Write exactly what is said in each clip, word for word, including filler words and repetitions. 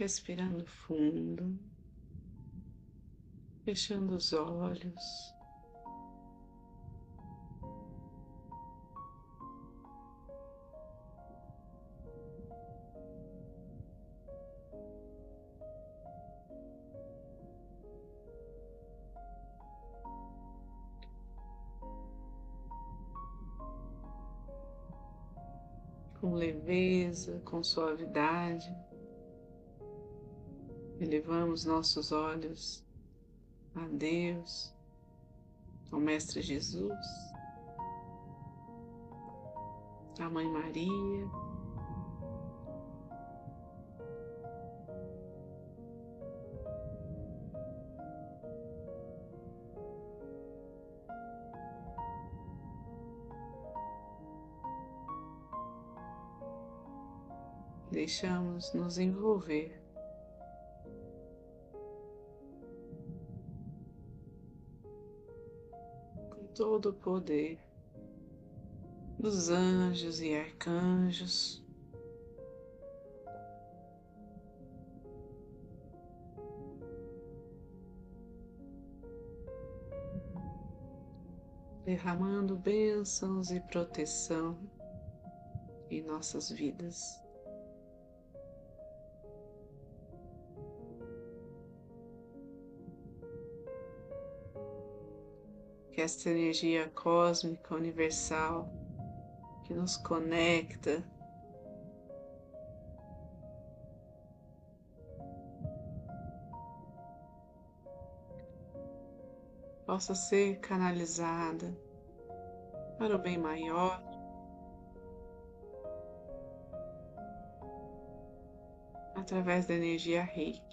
respirando fundo, fechando os olhos. Com leveza, com suavidade, elevamos nossos olhos a Deus, ao Mestre Jesus, à Mãe Maria, deixamos nos envolver com todo o poder dos anjos e arcanjos, derramando bênçãos e proteção em nossas vidas. Que esta energia cósmica universal que nos conecta possa ser canalizada para o bem maior, através da energia reiki.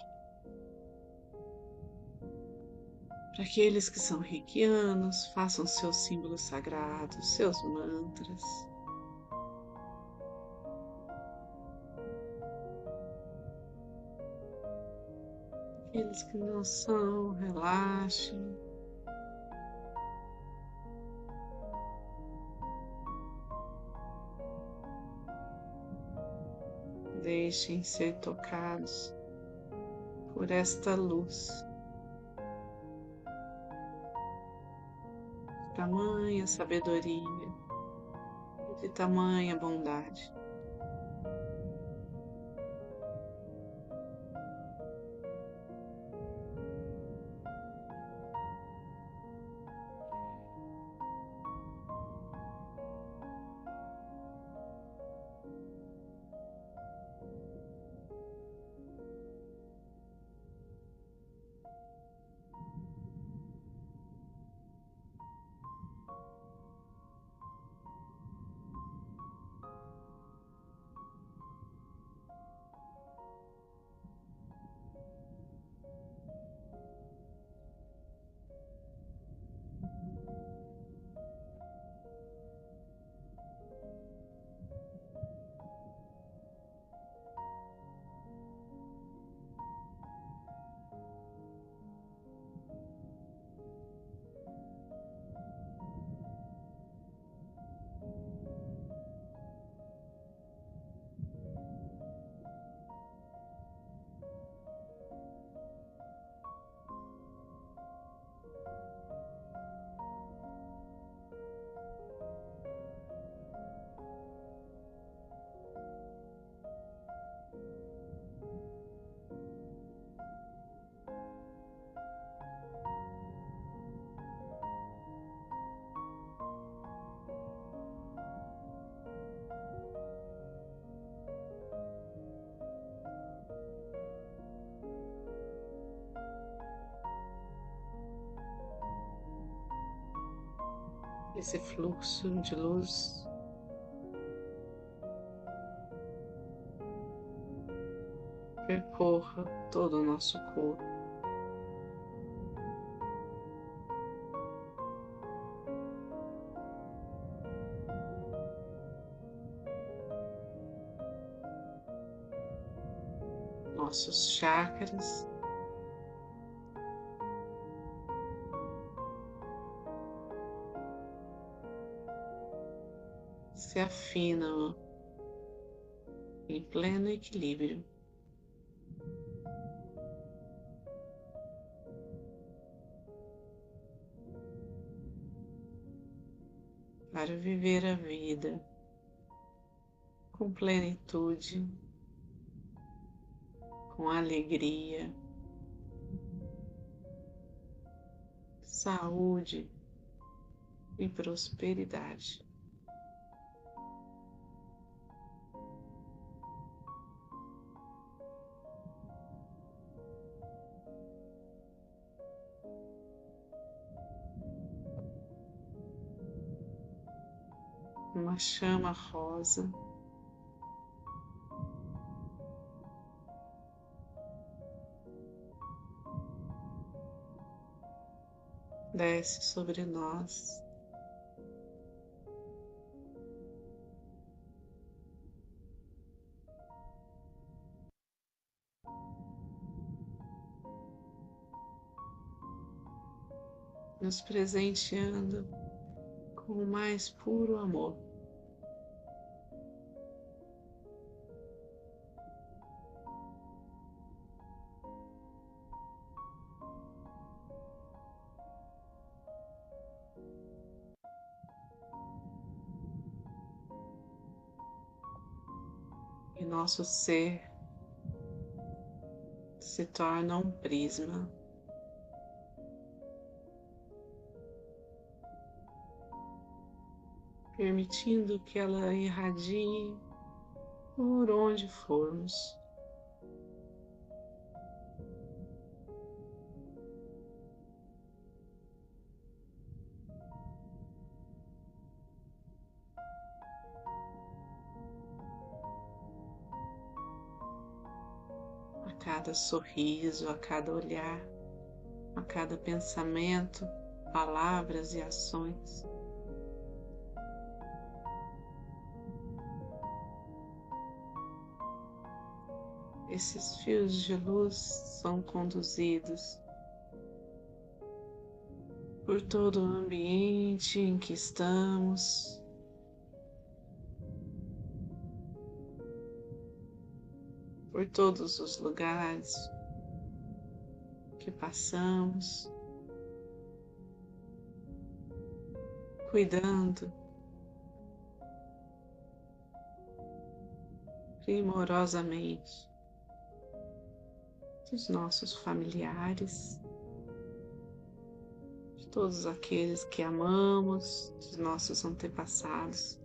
Para aqueles que são reikianos, façam seus símbolos sagrados, seus mantras. Aqueles que não são, relaxem. Deixem ser tocados por esta luz. Tamanha sabedoria e de tamanha bondade. Esse fluxo de luz percorra todo o nosso corpo, nossos chakras, se afinam em pleno equilíbrio. para viver a vida com plenitude, com alegria, saúde e prosperidade. Uma chama rosa desce sobre nós, nos presenteando com o mais puro amor. E nosso ser se torna um prisma permitindo que ela irradie por onde formos. A cada sorriso, a cada olhar, a cada pensamento, palavras e ações. Esses fios de luz são conduzidos por todo o ambiente em que estamos, por todos os lugares que passamos, cuidando primorosamente dos nossos familiares, de todos aqueles que amamos, dos nossos antepassados.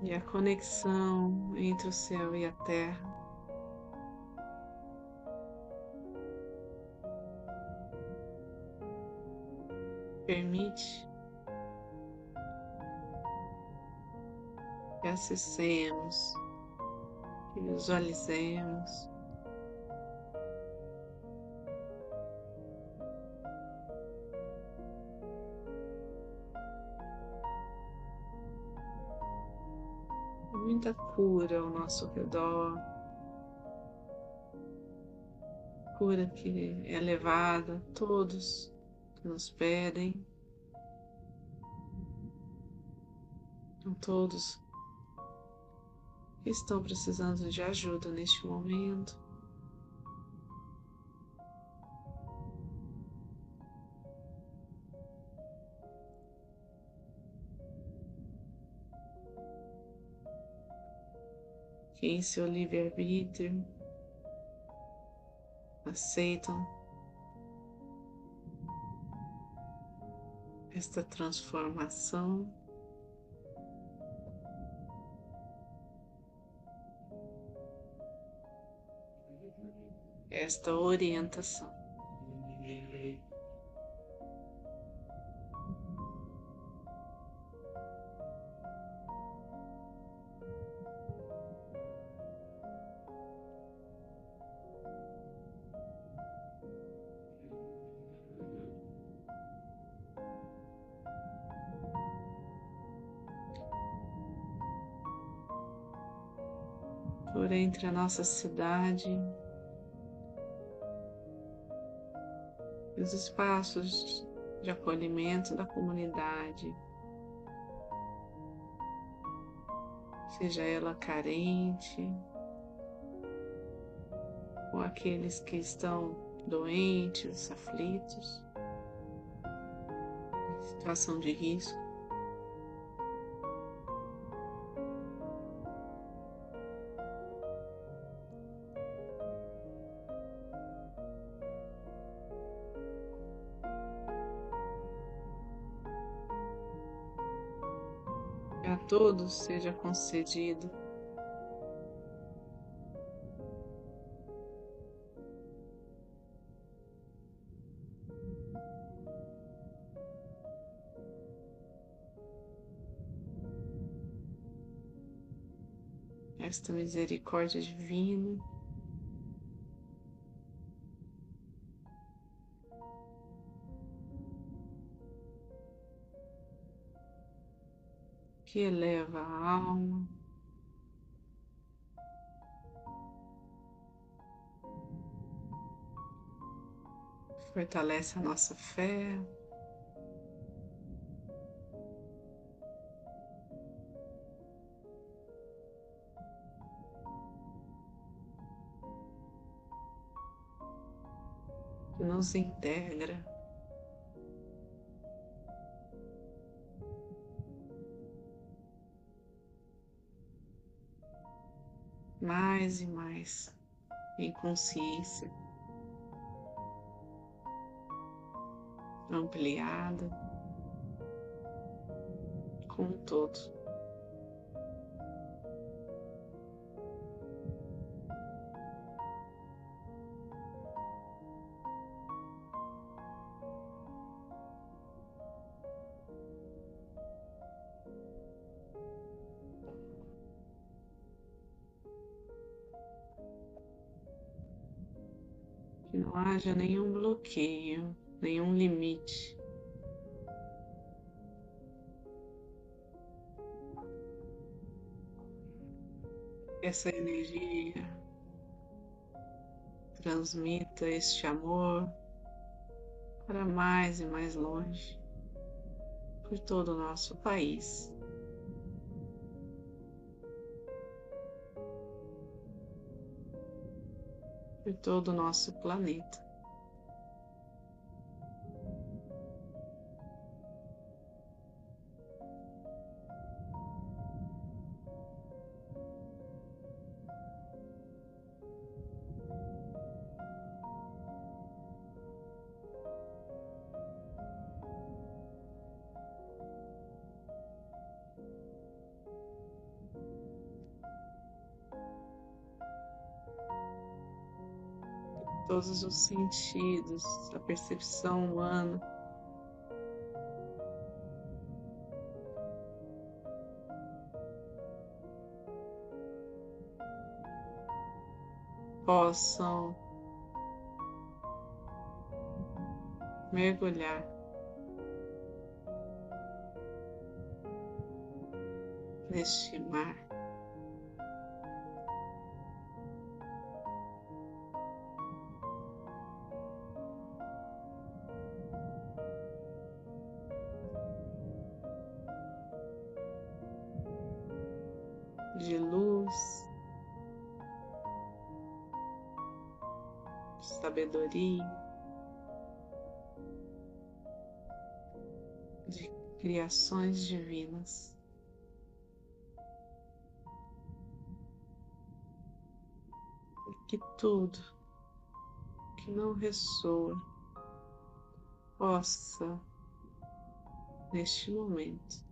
E a conexão entre o céu e a terra permite que acessemos, que visualizemos muita cura ao nosso redor, cura que é levada a todos que nos pedem, a todos que estão precisando de ajuda neste momento. Que em seu livre-arbítrio aceitam esta transformação esta orientação. por entre a nossa cidade e os espaços de acolhimento da comunidade, seja ela carente ou aqueles que estão doentes, aflitos, em situação de risco. Que a todos seja concedido esta misericórdia divina, que eleva a alma, fortalece a nossa fé, nos integra mais e mais em consciência ampliada com o todo. Que não haja nenhum bloqueio, nenhum limite. Essa energia transmita este amor para mais e mais longe, por todo o nosso país. Por todo o nosso planeta. Todos os sentidos, a percepção humana possam mergulhar neste mar. De luz, de sabedoria, de criações divinas. E que tudo que não ressoa possa, neste momento,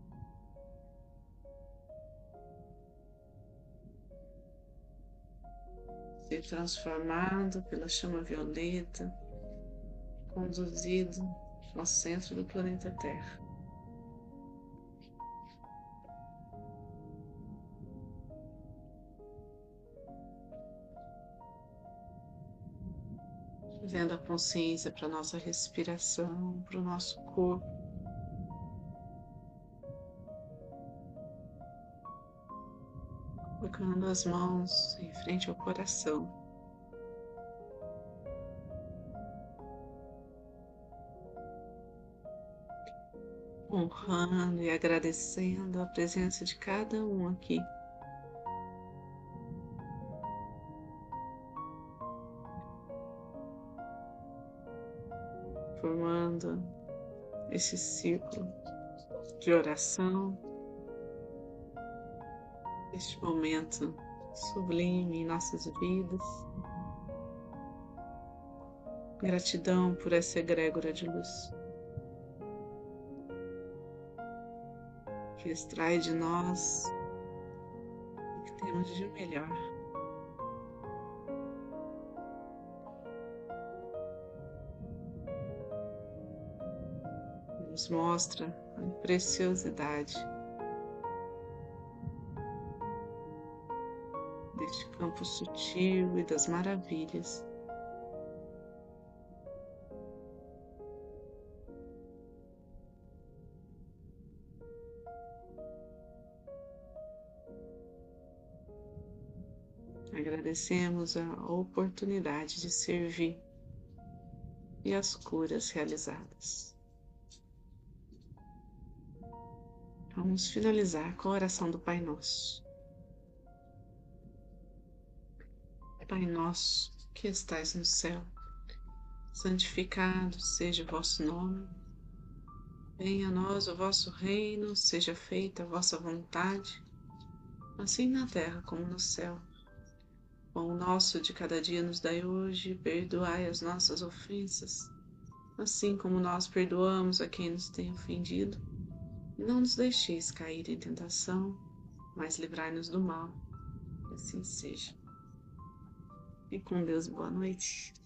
ser transformado pela chama violeta, conduzido ao centro do planeta Terra. Trazendo a consciência para a nossa respiração, para o nosso corpo. colocando as mãos em frente ao coração. Honrando e agradecendo a presença de cada um aqui. Formando esse ciclo de oração, este momento sublime em nossas vidas. Gratidão por essa egrégora de luz que extrai de nós o que temos de melhor. Nos mostra a preciosidade deste campo sutil e das maravilhas . Agradecemos a oportunidade de servir e as curas realizadas. Vamos finalizar com a oração do Pai Nosso. Pai nosso, que estais no céu, santificado seja o vosso nome. Venha a nós o vosso reino, seja feita a vossa vontade, assim na terra como no céu. O pão nosso de cada dia nos dai hoje, perdoai as nossas ofensas, assim como nós perdoamos a quem nos tem ofendido. Não nos deixeis cair em tentação, mas livrai-nos do mal, que assim seja. E com Deus, boa noite.